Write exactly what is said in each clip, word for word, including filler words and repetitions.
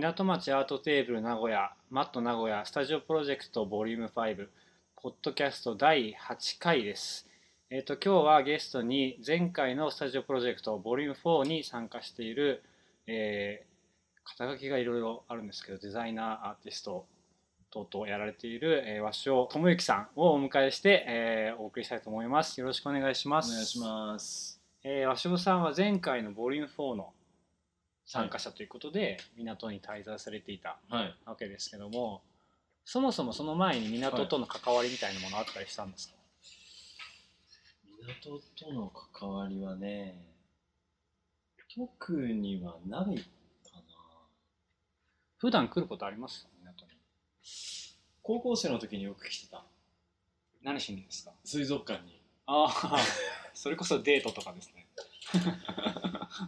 港町アートテーブル名古屋、マット名古屋スタジオプロジェクトボリュームファイブ、ポッドキャストだいはちかいです。えっと、今日はゲストに前回のスタジオプロジェクトボリュームフォーに参加している、えー、肩書きがいろいろあるんですけど、デザイナー、アーティスト等々やられている、えー、鷲尾智之さんをお迎えして、えー、お送りしたいと思います。よろしくお願いします。お願いします。えー、鷲尾さんは前回のボリュームフォーの参加者ということで、はい、港に滞在されていたわけですけども、はい、そもそもその前に港との関わりみたいなものあったりしたんですか？港との関わりはね、特にはないかな。普段来ることありますか？港に高校生の時によく来てた。何しにですか？水族館に。ああ、それこそデートとかですね。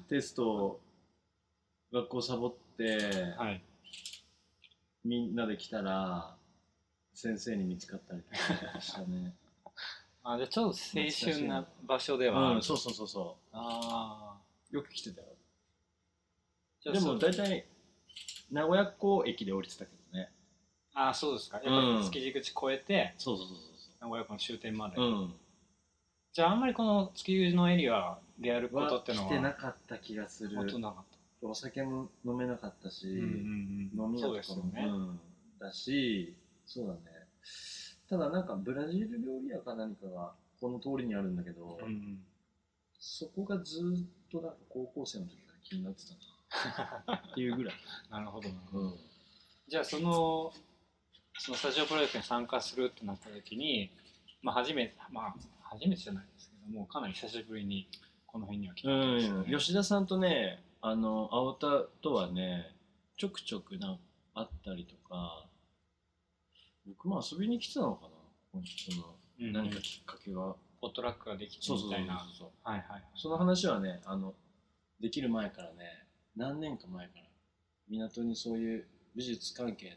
テスト学校サボって、はい、みんなで来たら先生に見つかったりとかしたね。あ、じゃあちょっと青春な場所ではある。うん、そうそうそうそう。ああ、よく来てたよ。でも大体名古屋港駅で降りてたけどね。ああ、そうですか。やっぱり築地口越えて、うん、そうそうそうそう、名古屋港の終点まで。うん、じゃああんまりこの築地のエリアでやることってのは来てなかった気がする。ことなかった。お酒も飲めなかったし、うんうんうん、飲み屋とかも、ね、うん、だし、そうだね。ただなんかブラジル料理屋か何かがこの通りにあるんだけど、うんうん、そこがずっとなんか高校生の時から気になってたなっていうぐらい。なるほどなるほど、うん、じゃあそのそのスタジオプロジェクトに参加するってなった時に、まあ初めて、まあ初めてじゃないですけども、かなり久しぶりにこの辺には来たんですよね。うん、吉田さんとね、あの青田とはね、ちょくちょくなあったりとか、僕も遊びに来てたのかな、その、うん、何かきっかけが、ポットラックができてみたいな、その話はね、あのできる前からね、何年か前から港にそういう美術関係の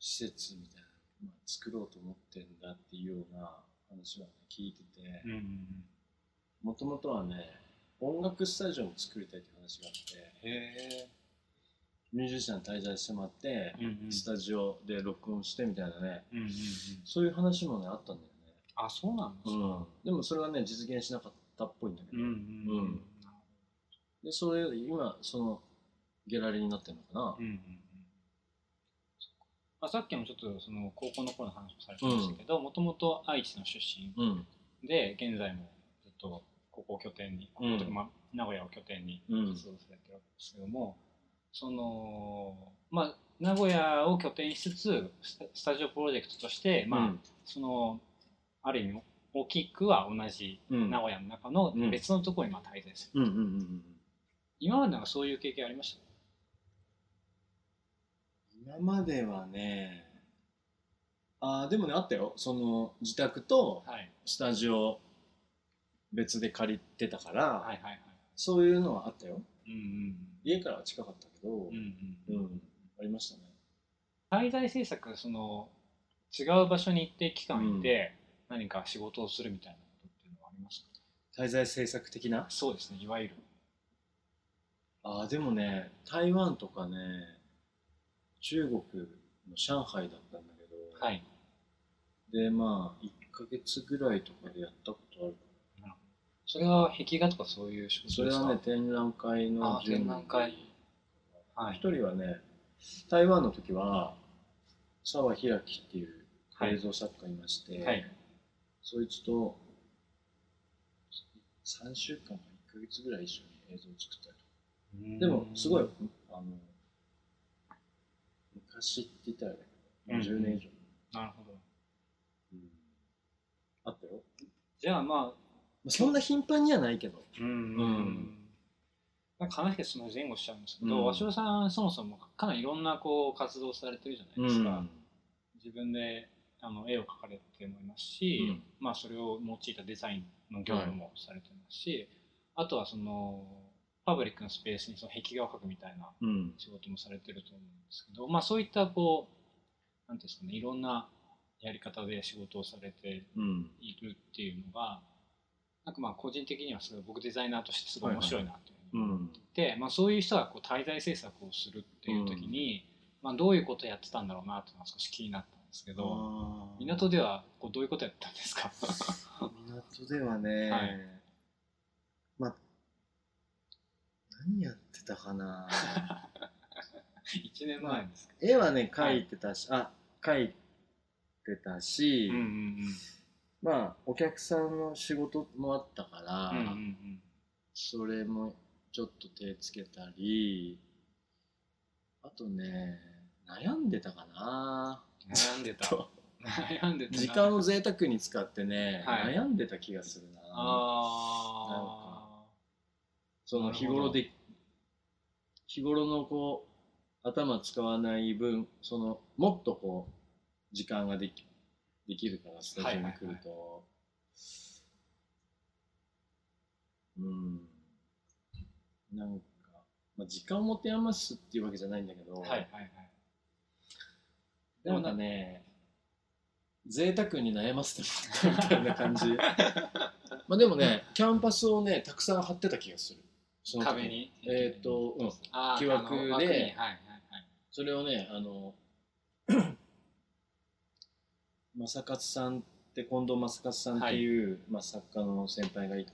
施設みたいな、まあ、作ろうと思ってんだっていうような話は、ね、聞いてて、もともとはね、音楽スタジオも作りたいって話があって、へー、ミュージシャン滞在してもらって、うんうん、スタジオで録音してみたいなね、うんうんうん、そういう話もね、あったんだよね。あ、そうなんですか。うん、でもそれはね、実現しなかったっぽいんだけど、うんうんうんうん、で、それ今、そのギャラリーになってるのかな、うんうんうん、あ、さっきもちょっとその高校の頃の話もされてましたけど、もともと愛知の出身で、うん、現在もずっとここを拠点に、こことか、まあ、名古屋を拠点に活動されてるわけですけども、うん、そのまあ名古屋を拠点にしつつスタジオプロジェクトとして、まあ、うん、そのある意味大きくは同じ名古屋の中の別のところにまあ滞在する。今までなんかそういう経験ありましたか？今まではね、あ、でもね、あったよ。その自宅とスタジオ、はい、別で借りてたから、はいはいはい、そういうのはあったよ、うんうん、家からは近かったけど、うんうんうんうん、ありましたね。滞在制作、その違う場所に行って期間いて、うん、何か仕事をするみたいなことっていうのはありましたか？滞在制作的な？そうですね、いわゆる。ああ、でもね、台湾とかね、中国の上海だったんだけど、はい、で、まあいっかげつぐらいとかでやったことあるか。それは壁画とかそういう仕事ですか？それはね、展覧会の準備。はい、一人はね、台湾の時は澤ひらきっていう映像作家いまして、はいはい、そいつとさんしゅうかんかいっかげつぐらい一緒に映像を作ったりとか。でもすごい、あの昔って言ったらだけど、じゅうねん以上、うん、なるほど、うん、あったよ。じゃあまあそんな頻繁にはないけど、うんうんうん、なんか話がその前後しちゃうんですけど、鷲尾、うん、さんそもそもかなりいろんなこう活動されてるじゃないですか、うん、自分であの絵を描かれてもいますし、うん、まあ、それを用いたデザインの業務もされてますし、はい、あとはそのパブリックのスペースにその壁画を描くみたいな仕事もされてると思うんですけど、うん、まあ、そういったこうなんていうんですかね、いろんなやり方で仕事をされているっていうのが、なんかまあ個人的にはすごい、僕デザイナーとしてすごい面白いなというふうにうん、で、まあ、そういう人がこう滞在政策をするっていう時に、うんまあ、どういうことをやってたんだろうなっていうのは少し気になったんですけど、港ではこうどういうことやったんですか？港ではね、はい、まあ何やってたかな。いちねんまえですか、まあ、絵はね描いてたし、はい、あ描いてたし、うんうんうん、まあお客さんの仕事もあったから、うんうんうん、それもちょっと手つけたり、あとね悩んでたかな。悩んでた悩んでた時間を贅沢に使ってね、はい、悩んでた気がするな。あなんかその日頃で日頃のこう頭使わない分、そのもっとこう時間ができできるからスタジオに来ると、はいはいはい、うん。なんか、まあ、時間を持て余すっていうわけじゃないんだけど、はいはいはい、でもなんかね贅沢に悩ませてもらったみたいな感じ。まあでもねキャンパスをねたくさん貼ってた気がする。その壁にえっ、ー、と、うん、木枠で、はいはいはい、それをねあの正勝さんって近藤正勝さんっていう、はいまあ、作家の先輩がいて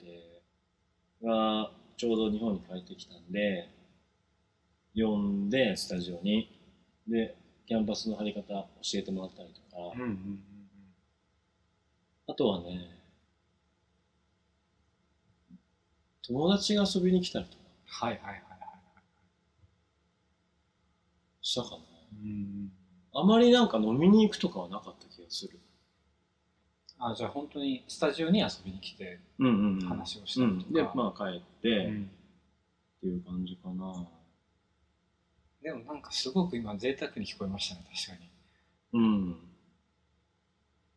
がちょうど日本に帰ってきたんで呼んでスタジオにでキャンパスの貼り方教えてもらったりとか、うんうんうん、あとはね友達が遊びに来たりとかはいはいはいはいしたかな、うん、あまりなんか飲みに行くとかはなかった気がする。あじゃあ本当にスタジオに遊びに来て話をしたりとか、うんうんうん、でまあ帰って、うん、っていう感じかな。でもなんかすごく今贅沢に聞こえましたね。確かに、うん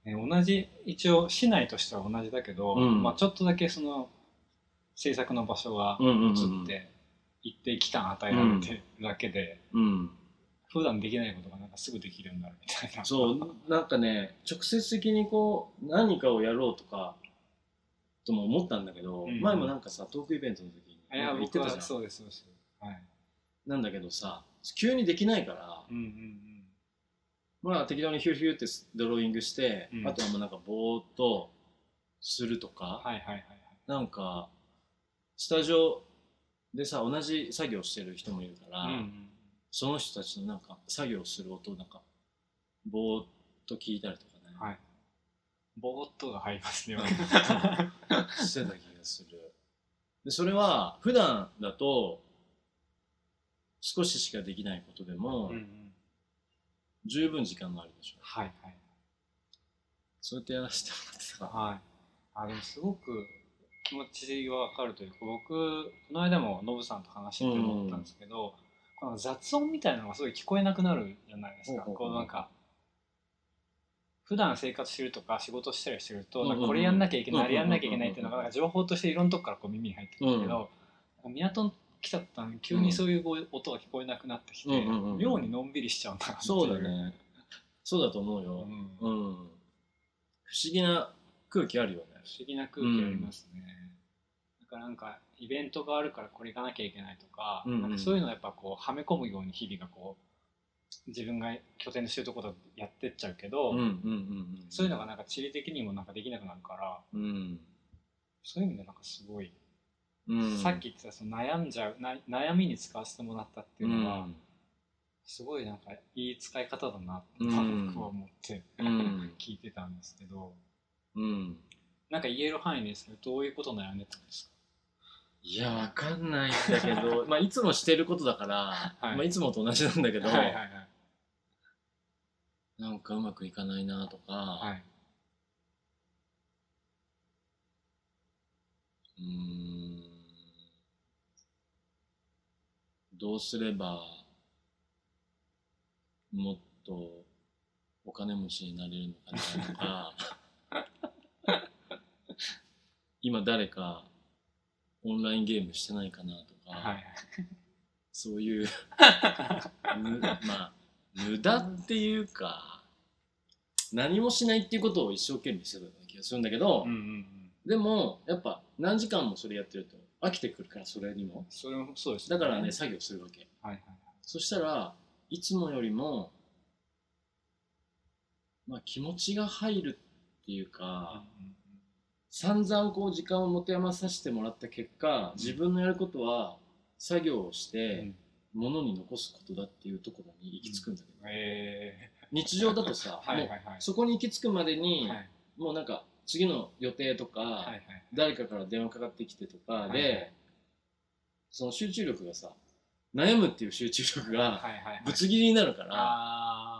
ね、同じ一応市内としては同じだけど、うんまあ、ちょっとだけその制作の場所が移って一定期間与えられてるだけで、うんうん、普段できないことがなんかすぐできるようになるみたいな。そうなんかね直接的にこう何かをやろうとかとも思ったんだけど、うん、前もなんかさトークイベントの時に言ってたじゃん。そうですそうです、はい、なんだけどさ急にできないから、うんうんうん、まあ適当にヒューヒューってドローイングして、うん、あとはもうなんかぼーっとするとか、はいはいはいはい、なんかスタジオでさ同じ作業してる人もいるから、うんうん、その人たちのなんか作業する音をなんかぼーっと聞いたりとかね、はい、ぼーっとが入りますねしてた気がする。でそれは普段だと少ししかできないことでも、うんうん、十分時間があるでしょう、はいはい、そうやってやらせてもらってた、はい、あでもすごく気持ちが分かるというか、僕この間もノブさんと話してて思ったんですけど、うん、この雑音みたいなのがすごい聞こえなくなるじゃないですか、うん、こうなんか普段生活してるとか仕事したりしてると、うん、なんかこれやんなきゃいけない、うん、あれやんなきゃいけないっていうのがなんか情報としていろんなとこからこう耳に入ってくるけど、うん、港に来ちゃったのに急にそういう音が聞こえなくなってきて、うん、妙にのんびりしちゃうんだなっていう、うん、そうだねそうだと思うよ、うんうん、不思議な空気あるよね。不思議な空気ありますね、うん、だからなんかイベントがあるからこれ行かなきゃいけないとか、うんうん、なんかそういうのをやっぱこうはめ込むように日々がこう自分が拠点にしてるところやってっちゃうけど、うんうんうんうん、そういうのがなんか地理的にもなんかできなくなるから、うん、そういう意味でなんかすごい、うん、さっき言ってたその悩んじゃうな悩みに使わせてもらったっていうのが、うん、すごいなんかいい使い方だなって僕は思って、うん、聞いてたんですけど、うんなんか言える範囲ですけど、どういうこと悩んでたんですか？いや、わかんないんだけど、まあいつもしてることだから、はいまあ、いつもと同じなんだけど、はいはいはい、なんかうまくいかないなとか、はい、うーん、どうすればもっとお金持ちになれるのかなとか今誰かオンラインゲームしてないかなとか、はい、そういうまあ無駄っていうか何もしないっていうことを一生懸命してたような気がするんだけど、うんうんうん、でもやっぱ何時間もそれやってると飽きてくるからそれにも。それもそうですね。だからね、作業するわけ。はいはい。そしたらいつもよりも、まあ、気持ちが入るっていうか、うんうん、散々こう時間を持て余させてもらった結果、自分のやることは作業をして物に残すことだっていうところに行き着くんだけど、うんえー、日常だとさはいはい、はい、もうそこに行き着くまでに、はい、もうなんか次の予定とか、はいはいはい、誰かから電話かかってきてとかで、はいはい、その集中力がさ、悩むっていう集中力がぶつ切りになるから、はいは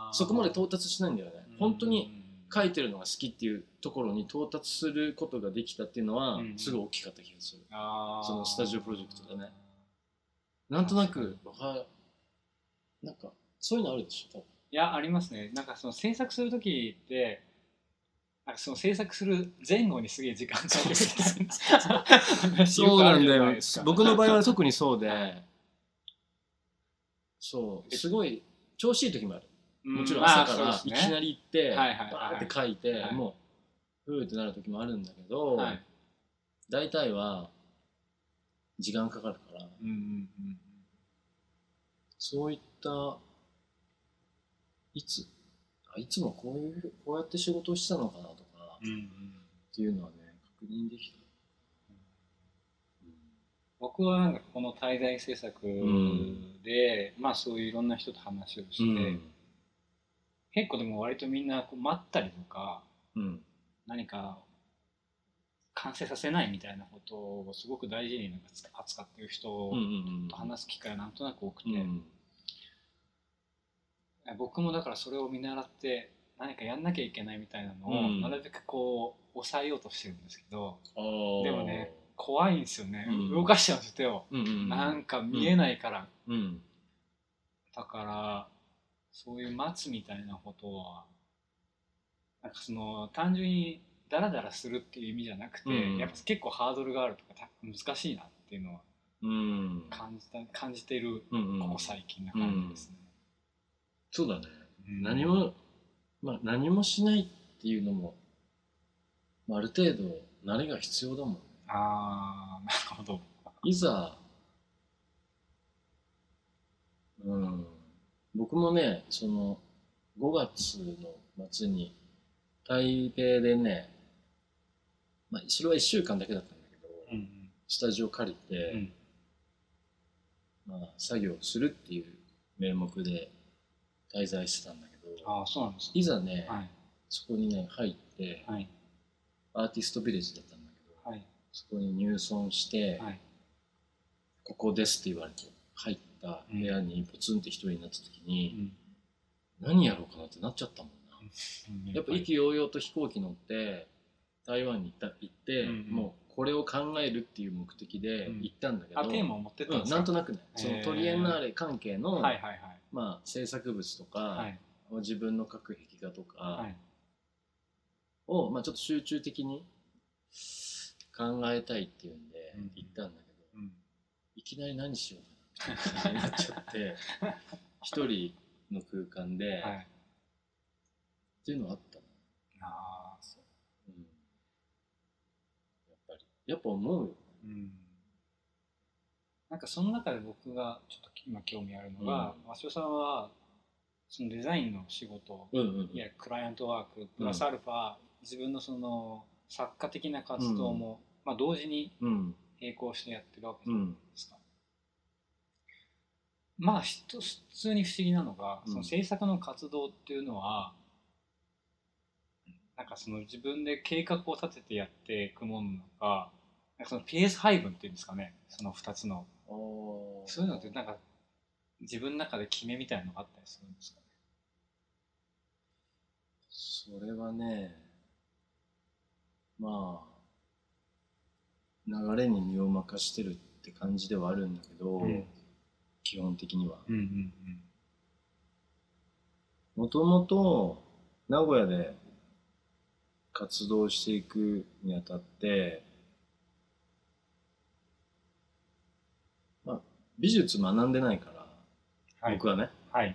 いはい、そこまで到達しないんだよね。本当に書いてるのが好きっていうところに到達することができたっていうのはすごい大きかった気がする、うん、そのスタジオプロジェクトでね。なんとなくなんかそういうのあるでしょ多分。いやありますね。なんかその制作する時ってなんかその制作する前後にすげえ時間かかるそうなんだよ僕の場合は特にそうでそうすごい調子いい時もある。もちろん朝からいきなり行って、うんまあね、バーって書いて、はいはいはい、もうふーってなる時もあるんだけど、はい、大体は時間かかるから、うんうんうん、そういったいつあいつもこういうこうやって仕事をしてたのかなとか、うんうん、っていうのはね確認できた。僕はなんかこの滞在制作で、うん、まあそういういろんな人と話をして、うん、結構でも割とみんなこう待ったりとか、うん、何か完成させないみたいなことをすごく大事になんか扱っている人と話す機会がなんとなく多くて、うんうんうん、僕もだからそれを見習って何かやんなきゃいけないみたいなのをなるべくこう抑えようとしてるんですけど、うん、でもね怖いんですよね、うん、動かしちゃうんですよ手を、うんうん、なんか見えないから、うんうん、だからそういう待つみたいなことはなんかその単純にダラダラするっていう意味じゃなくて、うん、やっぱ結構ハードルがあるとか難しいなっていうのは感じた、うん、感じている、うんうん、ここ最近な感じですね、うんうん、そうだね、うん、何も、まあ、何もしないっていうのも、まあ、ある程度慣れが必要だもん。あー、なるほど。いざ、うん、僕もね、そのごがつの末に台北でね、まあ、それはいっしゅうかんだけだったんだけど、うんうん、スタジオ借りて、うんまあ、作業するっていう名目で滞在してたんだけど、あー、そうなんですか。いざね、はい、そこにね、入って、はい、アーティストビレッジだったんだけど、はい、そこに入村して、はい、ここですって言われて入った部屋にポツンって一人になった時に、うん、何やろうかなってなっちゃったもんな、うん、やっぱ意気揚々と飛行機乗って台湾に行った、行って、うんうん、もうこれを考えるっていう目的で行ったんだけど、うん、あ、テーマを持ってったんですか、うん、なんとなくね、そのトリエンナーレ関係の、はいはいはい、まあ、制作物とか、はい、自分の描く壁画とか、はい、を、まあ、ちょっと集中的に考えたいっていうんで行ったんだけど、うんうん、いきなり何しようかなってなっちゃって一人の空間で、はい、っていうのはあったの。ああ、そう、うん、やっぱりやっぱ思うよ、うん、なんかその中で僕がちょっと今興味あるのが、うん、鷲尾さんはそのデザインの仕事、うんうんうん、いやクライアントワークプラスアルファ、うん、自分のその作家的な活動も、うんまあ、同時に並行してやってるわけじゃないですか、うん、まあ普通に不思議なのが、うん、その制作の活動っていうのはなんかその自分で計画を立ててやっていくものなのか、 なんかそのペース配分っていうんですかね、そのふたつのそういうのってなんか自分の中で決めみたいなのがあったりするんですかね。それはねまあ、流れに身を任してるって感じではあるんだけど、うん、基本的には。もともと名古屋で活動していくにあたって、まあ、美術学んでないから、はい、僕はね、はい、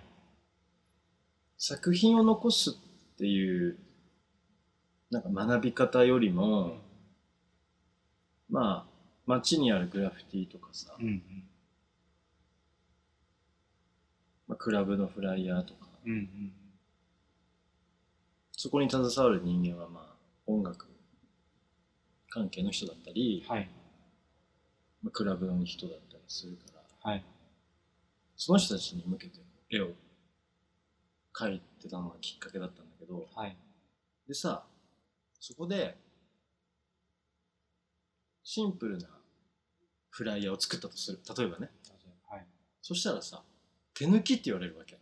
作品を残すっていうなんか学び方よりも、うん、まあ街にあるグラフィティとかさ、うんうん、まあ、クラブのフライヤーとか、うんうん、そこに携わる人間はまあ音楽関係の人だったり、はい、まあ、クラブの人だったりするから、はい、その人たちに向けて絵を描いてたのがきっかけだったんだけど、はい、でさ、そこでシンプルなフライヤーを作ったとする、例えばね、はい、そしたらさ、手抜きって言われるわけ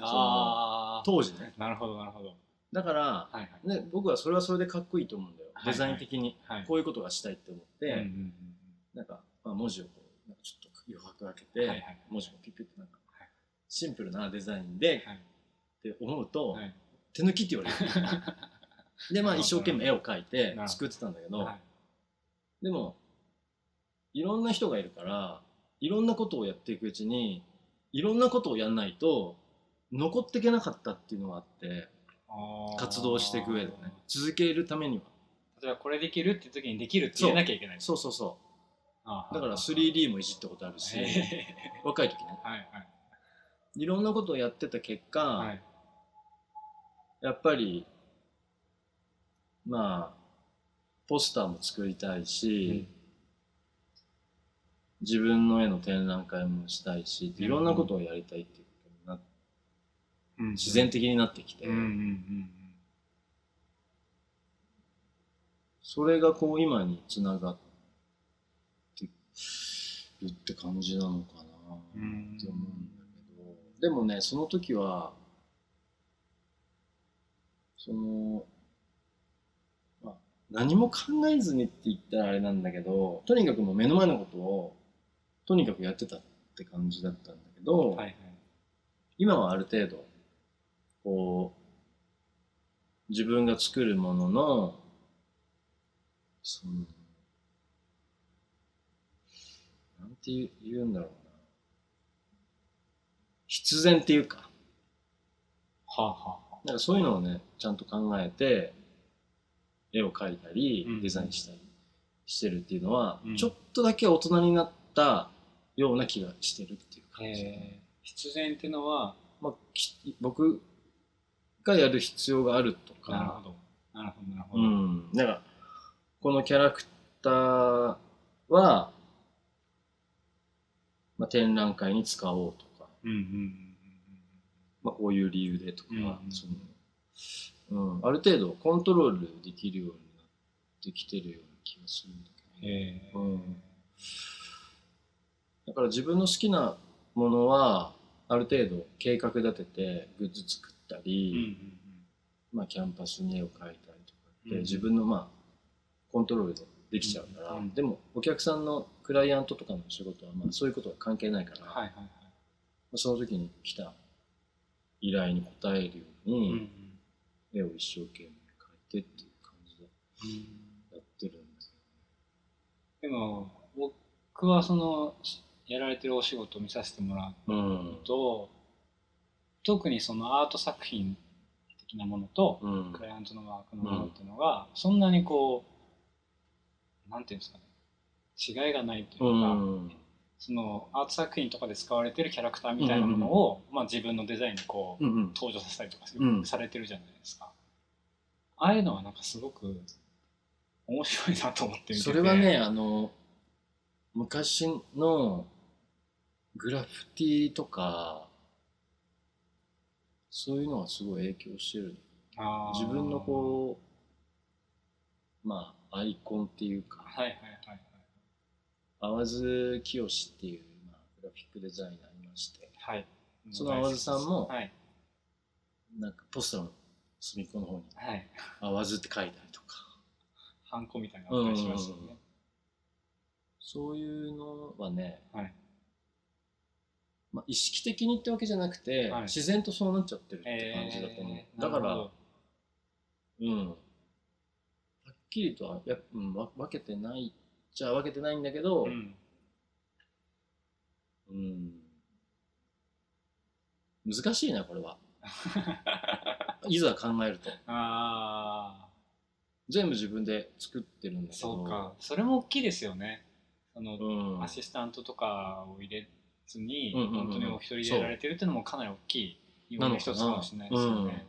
あ、当時ね。なるほどなるほど。だから、はいはい、ね、僕はそれはそれでかっこいいと思うんだよ、はいはい、デザイン的に、はい、こういうことがしたいって思って、はい、なんか、まあ、文字をこうなんかちょっと余白開けて、はいはいはい、文字をピピッとなんか、はい、シンプルなデザインで、はい、って思うと、はい、手抜きって言われるで、まあ、一生懸命絵を描いて作ってたんだけど、はい、でもいろんな人がいるからいろんなことをやっていくうちにいろんなことをやんないと残っていけなかったっていうのがあって、あ、活動していく上でね、続けるためには例えばこれできるって時にできるって言えなきゃいけない。そうそうそうそう。あ、だから スリーディー もいじったことあるし、若い時ね、はいはい、いろんなことをやってた結果、はい、やっぱりまあポスターも作りたいし、うん、自分の絵の展覧会もしたいし、いろんなことをやりたいっていうことになって、うん、自然的になってきて、うんうんうん、それがこう今につながってるって感じなのかなって思うんだけど、うん、でもね、その時はその何も考えずにって言ったらあれなんだけど、とにかくもう目の前のことをとにかくやってたって感じだったんだけど、はいはい、今はある程度こう自分が作るもののそのなんて言うんだろうな、必然っていうか、はあはあ、なんかそういうのをねちゃんと考えて絵を描いたりデザインしたりしてるっていうのは、うん、ちょっとだけ大人になったような気がしてるっていう感じ、ね、必然っていうのは、まあ、僕がやる必要があるとか、なるほどなるほどなるほど、うん、だからこのキャラクターは、まあ、展覧会に使おうとか、うんうんうん、まあ、こういう理由でとか、うんうん、そのうん、ある程度コントロールできるようになってきてるような気がするんだけど、ね、うん、だから自分の好きなものはある程度計画立ててグッズ作ったり、うんうんうん、まあ、キャンパスに絵を描いたりとかって、うんうん、自分の、まあ、コントロールでできちゃうから、うんうんうん、でもお客さんのクライアントとかの仕事はまあそういうことは関係ないから、はいはいはい、その時に来た依頼に応えるように、うんうん、絵を一生懸命描いてっていう感じでやってるんですけど、うん、でも僕はそのやられてるお仕事を見させてもらうと、うん、特にそのアート作品的なものと、うん、クライアントのワークのものっていうのが、うん、そんなにこうなんていうんですかね、違いがないというか、うん、そのアート作品とかで使われてるキャラクターみたいなものを、うん、まあ、自分のデザインにこう、うんうん、登場させたりとかされてるじゃないですか、うん、ああいうのはなんかすごく面白いなと思って見てて、それはね、あの昔のグラフィティとかそういうのはすごい影響してる。あ、自分のこう、まあ、アイコンっていうか、はいはいはい、淡津清っていう、まあ、グラフィックデザイナーいまして、はい、その淡津さんも、はい、なんかポスターの隅っこの方に、はい、淡津って書いたりとかハンコみたいなのがあったりしましたね、うんうんうん、そういうのはね、はい、まあ、意識的にってわけじゃなくて、はい、自然とそうなっちゃってるって感じだと思う、えー、だから、うん、はっきりとはや、うん、分けてないじゃあ分けてないんだけど、うん、うん、難しいなこれは。いざ考えると、あ、全部自分で作ってるんですけど。そうか、それも大きいですよね。あの、うん、アシスタントとかを入れずに、うんうんうん、本当にお一人でやられてるっていうのもかなり大きい要因の一つかもしれないですよね。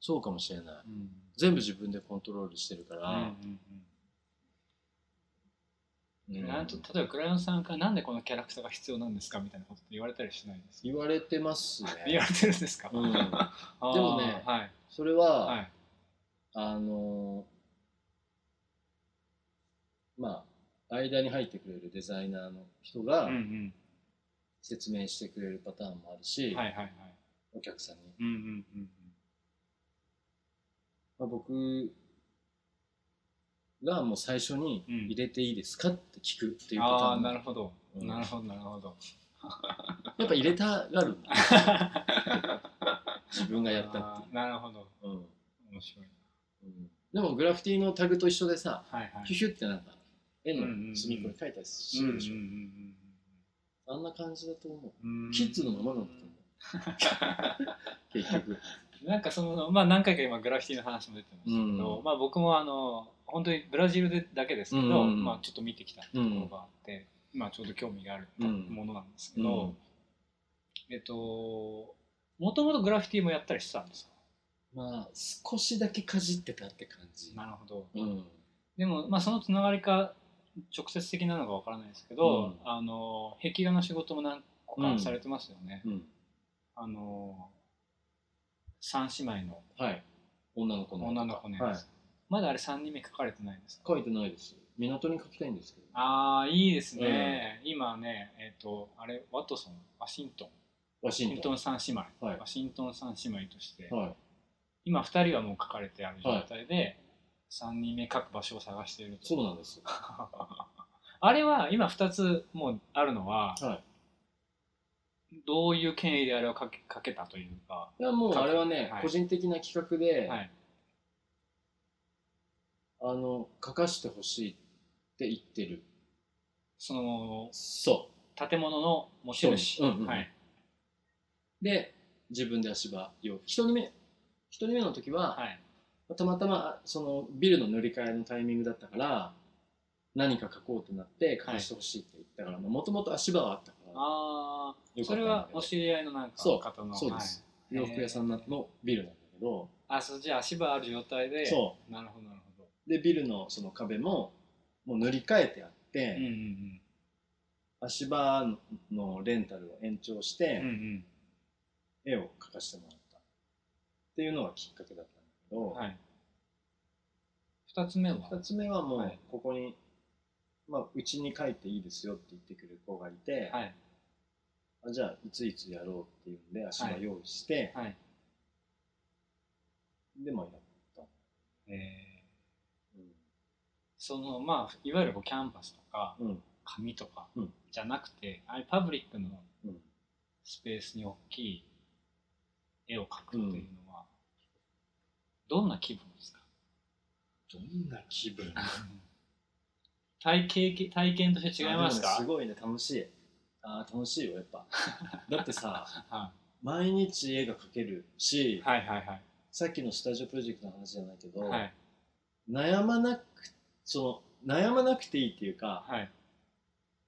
そうかもしれない、うん、全部自分でコントロールしてるから、うんうんうんうん、なんと例えばクライアントさんからなんでこのキャラクターが必要なんですかみたいなこと言われたりしないんですか？言われてますね言われてるんですか、うん、でもね、はい、それは、はい、あのまあ間に入ってくれるデザイナーの人が説明してくれるパターンもあるし、はいはいはい、お客さんに、うんうんうん、まあ、僕がもう最初に入れていいですかって聞くっていうパターン、うん、ああなるほど、うん、なるほどなるほどやっぱ入れたがる自分がやったっていう。なるほど、うん、面白いな、うん、でもグラフィティのタグと一緒でさ、はいはい、ヒュヒュってなんか絵の隅っこに書いたりするでしょ、うんうんうんうん、あんな感じだと思う、うん、キッズのままなんだと思う結局なんかその、まあ、何回か今グラフィティの話も出てましたけど、うん、まあ、僕もあの本当にブラジルでだけですけど、うんうん、まあ、ちょっと見てきたところがあって、うん、まあ、ちょうど興味があるものなんですけど、うんうん、えっともともとグラフィティもやったりしてたんですか？まあ、少しだけかじってたって感じ。なるほど、うん、でも、まあ、そのつながりか直接的なのかわからないですけど、うん、あの壁画の仕事も何個かされてますよね、うんうん、あの三姉妹の、はい、女の子の女の子のやつ、はい、まだあれさんにんめ書かれてないんですか？書いてないです。港に書きたいんですけど。ああいいですね、うん、今ね、えっとあれワトソンワシントンワシントン三姉妹、はい、ワシントン三姉妹として、はい、今ふたりはもう書かれてある状態で、はい、さんにんめ書く場所を探していると。そうなんですあれは今ふたつもうあるのは、はい、どういう権威であれをか け, かけたというか。いやもうあれはね、はい、個人的な企画で、はい、あの書かしてほしいって言ってるそのそう建物の持ち主、うんうん、はい、で自分で足場用ひとりめひとりめの時は、はい、たまたまそのビルの塗り替えのタイミングだったから何か書こうとなって書かしてほしいって言ったから、もともと足場はあったから。ああ、それはお知り合いのなんかの方の。そう、そうです、はい、洋服屋さんのビルなんだけど。あ、そっち足場ある状態で。そう。なるほどなるほど。でビルのその壁ももう塗り替えてあって、うんうんうん、足場のレンタルを延長して、うんうん、絵を描かせてもらったっていうのがきっかけだったんだけど。はい。二つ目は。二つ目はもうここに、はい、まあ、うちに書いていいですよって言ってくる子がいて、はい、あじゃあいついつやろうっていうんで足場用意して、はいはい、でまあやった、えーうん、そのまあいわゆるこうキャンパスとか、うん、紙とかじゃなくて、うん、あれパブリックのスペースに大きい絵を描くっていうのは、うん、どんな気分ですか？どんな気分体験、体験として違いますか？すごいね、楽しい。あ楽しいよやっぱだってさ、はい、毎日絵が描けるし、はいはいはい、さっきのスタジオプロジェクトの話じゃないけど、はい、悩まなくその悩まなくていいっていうか、はい、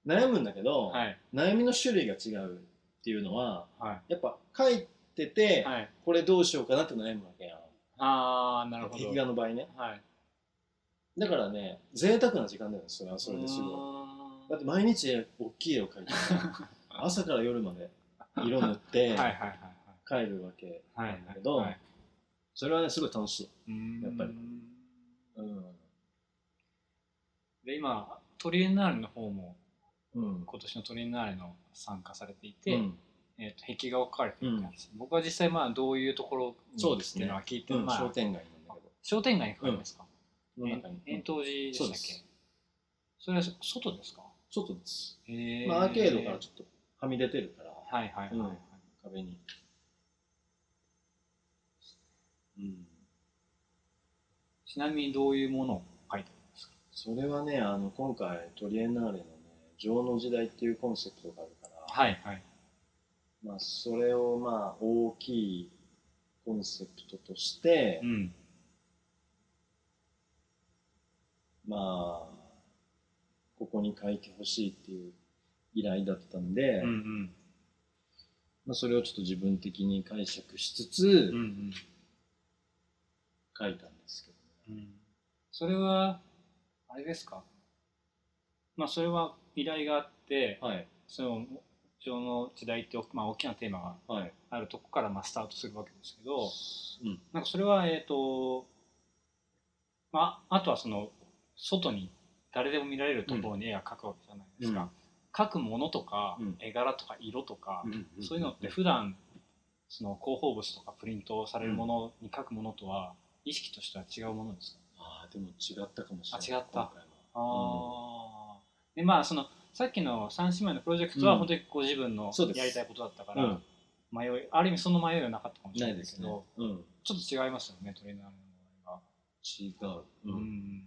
悩むんだけど、はい、悩みの種類が違うっていうのは、はい、やっぱ描いてて、はい、これどうしようかなって悩むわけやん。あーなるほど。壁画の場合ね、はい、だからね、贅沢な時間だよね、それはそれですごい。だって毎日大きい絵を描いて朝から夜まで色塗って帰るわけなんだけど、それはね、すごい楽しい、やっぱり。うんで、今、トリエンナーレの方も、うん、今年のトリエンナーレの参加されていて、うん、えー、と壁画を描かれていたんです、うん、僕は実際、まあ、どういうところにっていうのは聞いて、ね、まあ、商店街なんだけど。商店街に描かれますか、うん、円筒寺でしたっけ？それは外ですか？外です、えーまあ、アーケードからちょっとはみ出てるから、はいはいはいはい、うん、壁に、うん、ちなみにどういうものを描いてるんですか？それはね、あの今回トリエンナーレのね、情の時代っていうコンセプトがあるから、はいはい、まあ、それをまあ大きいコンセプトとして、うん、まあここに書いてほしいっていう依頼だったんで、うんうんまあ、それをちょっと自分的に解釈しつつ、うんうん、書いたんですけどね、うん、それはあれですか、まあ、それは依頼があって、はい、その上の時代って、まあ、大きなテーマがあるとこからまあスタートするわけですけど、はい、なんかそれはえっと、まあ、あとはその外に誰でも見られるところに絵が描くわけじゃないですか、うん、描くものとか、うん、絵柄とか色とか、うん、そういうのって普段その広報物とかプリントされるものに描くものとは意識としては違うものですか？ああでも違ったかもしれない。あ違った今回はあ、うん、でまあそのさっきの三姉妹のプロジェクトは本当にこう自分のやりたいことだったから、うん、迷いある意味その迷いはなかったかもしれないですけどす、ねうん、ちょっと違いますよねトレーナーの場合は違う、うんうん、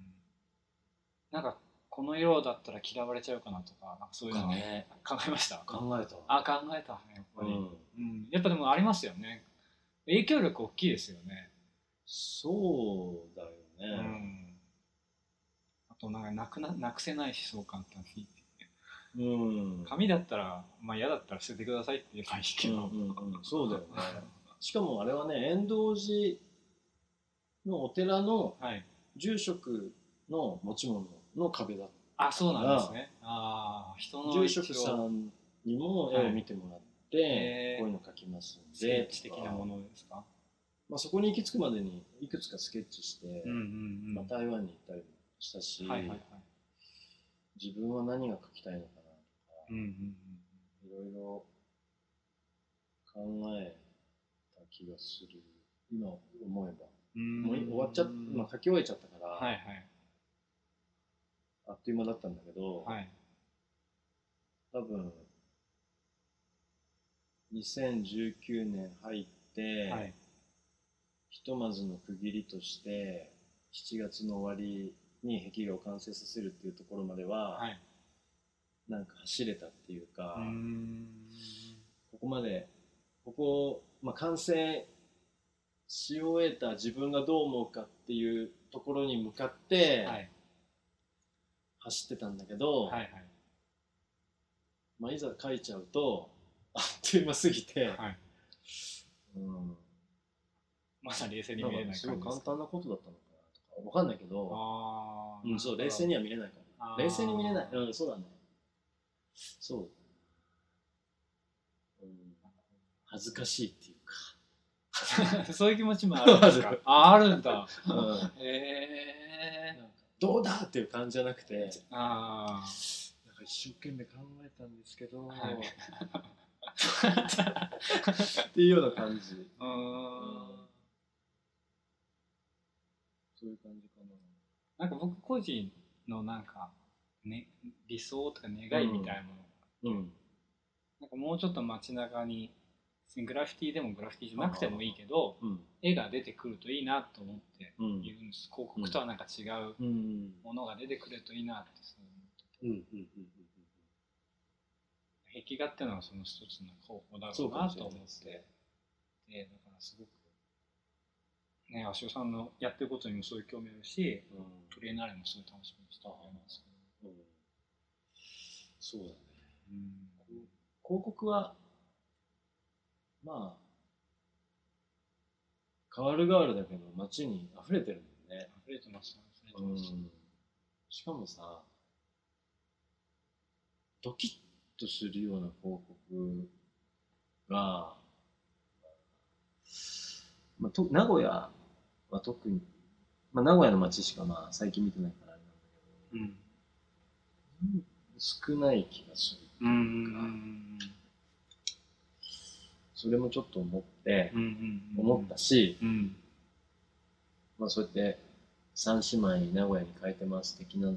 なんかこの色だったら嫌われちゃうかなと か, なんかそういうのね考えました考えたあ考えたねやっぱり、うんうん、やっぱでもありますよね影響力大きいですよねそうだよね、うん、あとなんか な, く な, なくせないしそう簡単にうん、紙だったら、まあ、嫌だったら捨ててくださいって言えばいいけど、うんうんうん、そうだよねしかもあれはね円頓寺のお寺の住職の持ち物の壁だった、はい、あそうなんですねあ人の住職さんにも絵を見てもらって、はい、こういうの描きますんでスケッチ的なものですか、まあ、そこに行き着くまでにいくつかスケッチして、うんうんうんまあ、台湾に行ったりもしたし、はいはいはい、自分は何が描きたいのかなうんうんうん、いろいろ考えた気がする今思えばうんもう終わっちゃった、まあ、書き終えちゃったから、はいはい、あっという間だったんだけど、はい、多分にせんじゅうきゅうねん入って、はい、ひとまずの区切りとしてしちがつの終わりに壁画を完成させるっていうところまでは、はいなんか走れたっていうかうーんここまでここを、まあ、完成し終えた自分がどう思うかっていうところに向かって走ってたんだけど、はいはいはいまあ、いざ書いちゃうとあっという間すぎて、はいうん、まだ冷静に見れない感じですか、なんかすごい簡単なことだったのかなとか分かんないけどあ、うん、そう冷静には見れないから冷静に見れない、うん、そうだねそう、うん、恥ずかしいっていうかそういう気持ちもあるんですかあ, あるんだ、うんえー、なんかどうだっていう感じじゃなくてあなんか一生懸命考えたんですけど、はい、っていうような感じあ、うん、そういう感じかななんか僕個人のなんかね、理想とか願いみたいなもの、うん、なんかもうちょっと街中にグラフィティでもグラフィティじゃなくてもいいけど、うん、絵が出てくるといいなと思っているんです、うん、広告とはなんか違うものが出てくるといいなってそう思って、うんうんうん、壁画っていうのはその一つの方法だろうなと思ってでだからすごくね足尾さんのやってることにもそういう興味あるし、うん、トレーナーにもすごい楽しみにしたわけなんですけどうん、そうだね、うん、広告はまあ変わる変わるだけど街に溢れてるもんね溢れてますね溢れてます、うん、しかもさドキッとするような広告が、まあ、と名古屋は特に、まあ、名古屋の街しかまあ最近見てないからあれなんだけど、うん少ない気がするというか、うんそれもちょっと思って、うんうんうん、思ったし、うんまあ、そうやって三姉妹名古屋に変えてます的な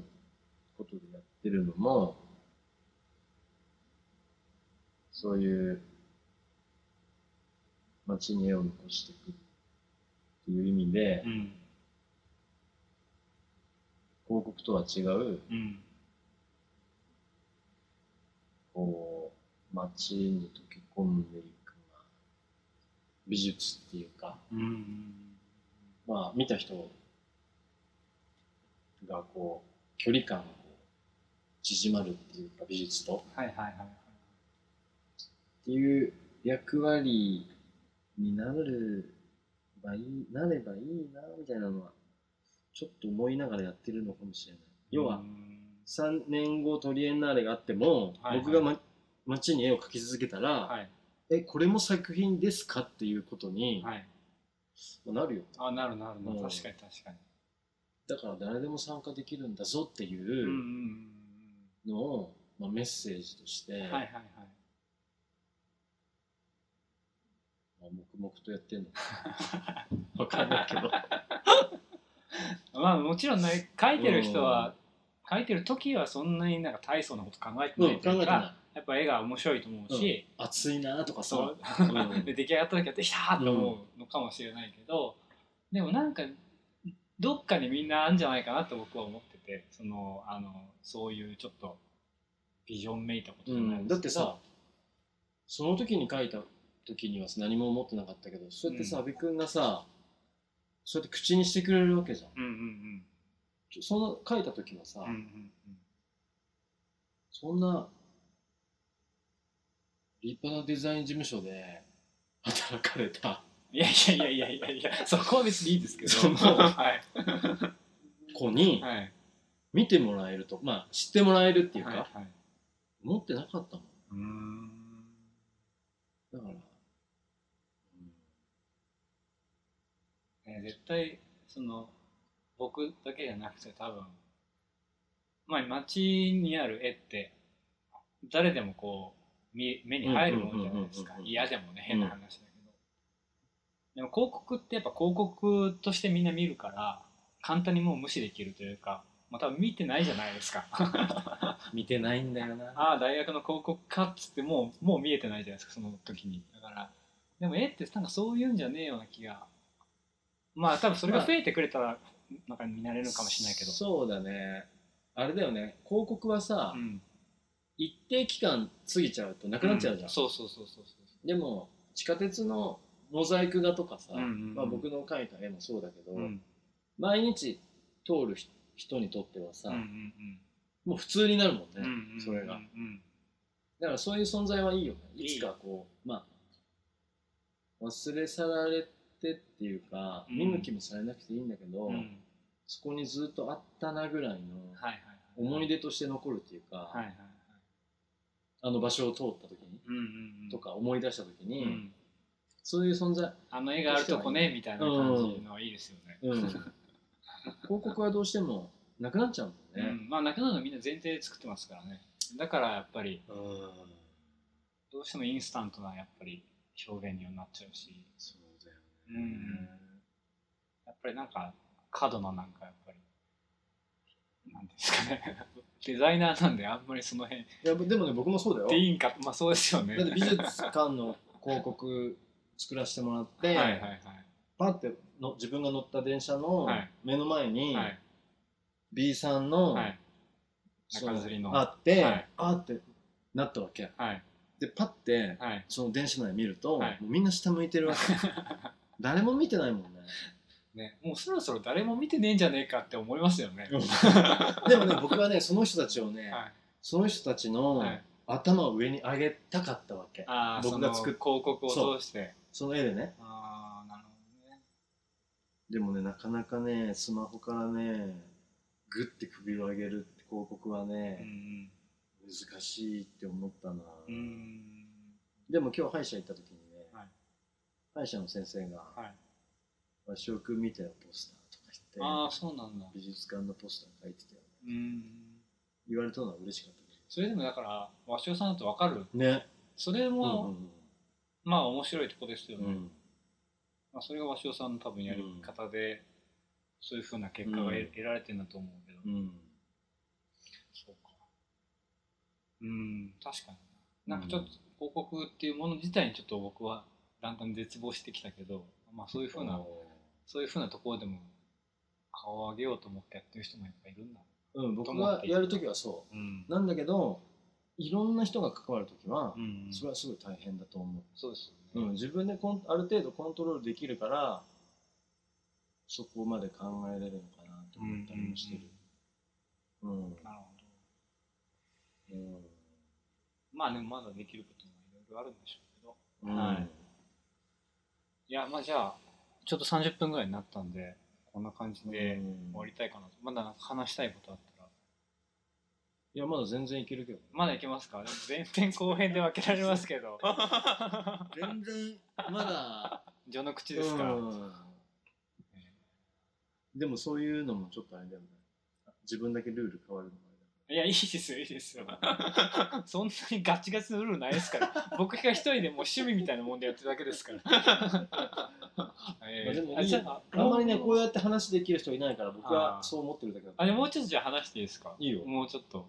ことでやってるのもそういう街に絵を残していくっていう意味で、うん、広告とは違う、うんこう街に溶け込んでいく美術っていうか、うん、まあ見た人がこう距離感が縮まるっていうか、美術と、はいはいはいはい、っていう役割になるばいいなればいいなみたいなのはちょっと思いながらやってるのかもしれない。要はさんねんごトリエンナーレがあっても、はいはい、僕が、ま、街に絵を描き続けたら、はい、えこれも作品ですかっていうことに、はい、なるよ。あなるなるなる、うん、確かに確かに。だから誰でも参加できるんだぞっていうのを、まあ、メッセージとして、はいはいはい、まあ、黙々とやってんのか分かんないけどまあもちろんね、描いてる人は、うん、描いてる時はそんなになんか大層なこと考えてないというか、うん、やっぱ絵が面白いと思うし、うん、熱いなとかさ、うん、で出来上がった時はできたと思うのかもしれないけど、うん、でもなんかどっかにみんなあるんじゃないかなと僕は思ってて、そのあのそういうちょっとビジョンめいたことじゃないですか、うん、だってさ、その時に描いた時には何も思ってなかったけど、そうやってさ、阿部君がさ、そうやって口にしてくれるわけじゃん。うんうんうん、その書いた時はさ、うんうんうん、そんな立派なデザイン事務所で働かれた。いやいやいやいやいやいや、そこは別にいいですけど。その、はい、子に見てもらえると、まあ知ってもらえるっていうか、はいはい、持ってなかったもん。うーん、だから。絶対その僕だけじゃなくて多分、まあ、街にある絵って誰でもこう目に入るものじゃないですか。嫌でもね、変な話だけど、でも広告ってやっぱ広告としてみんな見るから簡単にもう無視できるというか、まあ、多分見てないじゃないですか見てないんだよなあ、大学の広告かっつってもう、もう見えてないじゃないですか、その時に。だからでも絵ってなんかそういうんじゃねえような気が、まあ多分それが増えてくれたらなんか見慣れるかもしれないけど、まあ、そうだね。あれだよね、広告はさ、うん、一定期間過ぎちゃうとなくなっちゃうじゃん、うん、そうそうそうそうそう。でも地下鉄のモザイク画とかさ、うんうんうん、まあ、僕の描いた絵もそうだけど、うん、毎日通る人にとってはさ、うんうんうん、もう普通になるもんね、うんうんうん、それが、うんうん、だからそういう存在はいいよね。いつかこう、まあ忘れ去られてっていうか、見向きもされなくていいんだけど、うん、そこにずっとあったなぐらいの思い出として残るっていうか、はいはいはい、あの場所を通った時に、うんうんうん、とか思い出した時に、うん、そういう存在、あの絵があるとこねみたいな感じのはいいですよね、うんうん、広告はどうしてもなくなっちゃうもんね、うん、まあなくなるのみんな前提で作ってますからね。だからやっぱり、うん、どうしてもインスタントなやっぱり表現にはなっちゃうし、そううんうん、やっぱりなんか過度ななんかやっぱりなんですかねデザイナーなんであんまりその辺いやでもね、僕もそうだよ。でいいんか、まあそうですよね。だって美術館の広告作らせてもらってはいはい、はい、パッての自分が乗った電車の目の前に B さんの、はい、中吊りのあって、はい、あーってなったわけ、はい、でパッて、はい、その電車内見ると、はい、もうみんな下向いてるわけ誰も見てないもん ね, ねもうそろそろ誰も見てねえんじゃねえかって思いますよねでもね、僕はねその人たちをね、はい、その人たちの頭を上に上げたかったわけ、はい、僕が作る広告を通して そ, その絵でね。ああ、なるほどね。でもね、なかなかねスマホからねグッて首を上げるって広告はね、うん、難しいって思ったな。うん、でも今日歯医者行った時に歯医者の先生が、はい、わしおくん見たよポスターとか言って、ああそうなんだ、美術館のポスター書いてたよ、うーん、言われたのは嬉しかった。それでもだからわしおさんだとわかるね。それも、うんうんうん、まあ面白いとこですよね、うん、まあ、それがわしおさんの多分やり方で、うん、そういう風な結果が得られてるんだと思うけど、うん、そうか、うーん、確かになんかちょっと広告っていうもの自体にちょっと僕はだんだん絶望してきたけど、まあ、そういうふうなそういうふうなところでも顔を上げようと思ってやってる人もやっぱいるんだ、うん、僕がやるときはそう、うん、なんだけどいろんな人が関わるときは、うんうん、それはすごい大変だと思う。そうですよね、うん、自分でコンある程度コントロールできるからそこまで考えられるのかなと思ったりもしてる、うん、なるほど、うん、まあね、まだできることもいろいろあるんでしょうけど、うん、はい、いや、まあじゃあちょっとさんじゅっぷんぐらいになったんでこんな感じで終わりたいかなと、うん、まだなんか話したいことあったら。いや、まだ全然いけるけど、ね、まだいけますか。前編後編で分けられますけど全然まだ序の口ですか、うん、でもそういうのもちょっとあれだよね、自分だけルール変わるのもあれだから。いや、いいですよいいですよそんなにガチガチのルールないですから僕が一人でもう趣味みたいなもんでやってるだけですからえー、でも あ, あんまりね、こうやって話できる人いないから僕はそう思ってるだけだから。あれ、もうちょっとじゃあ話していいですか。いいよ、もうちょっと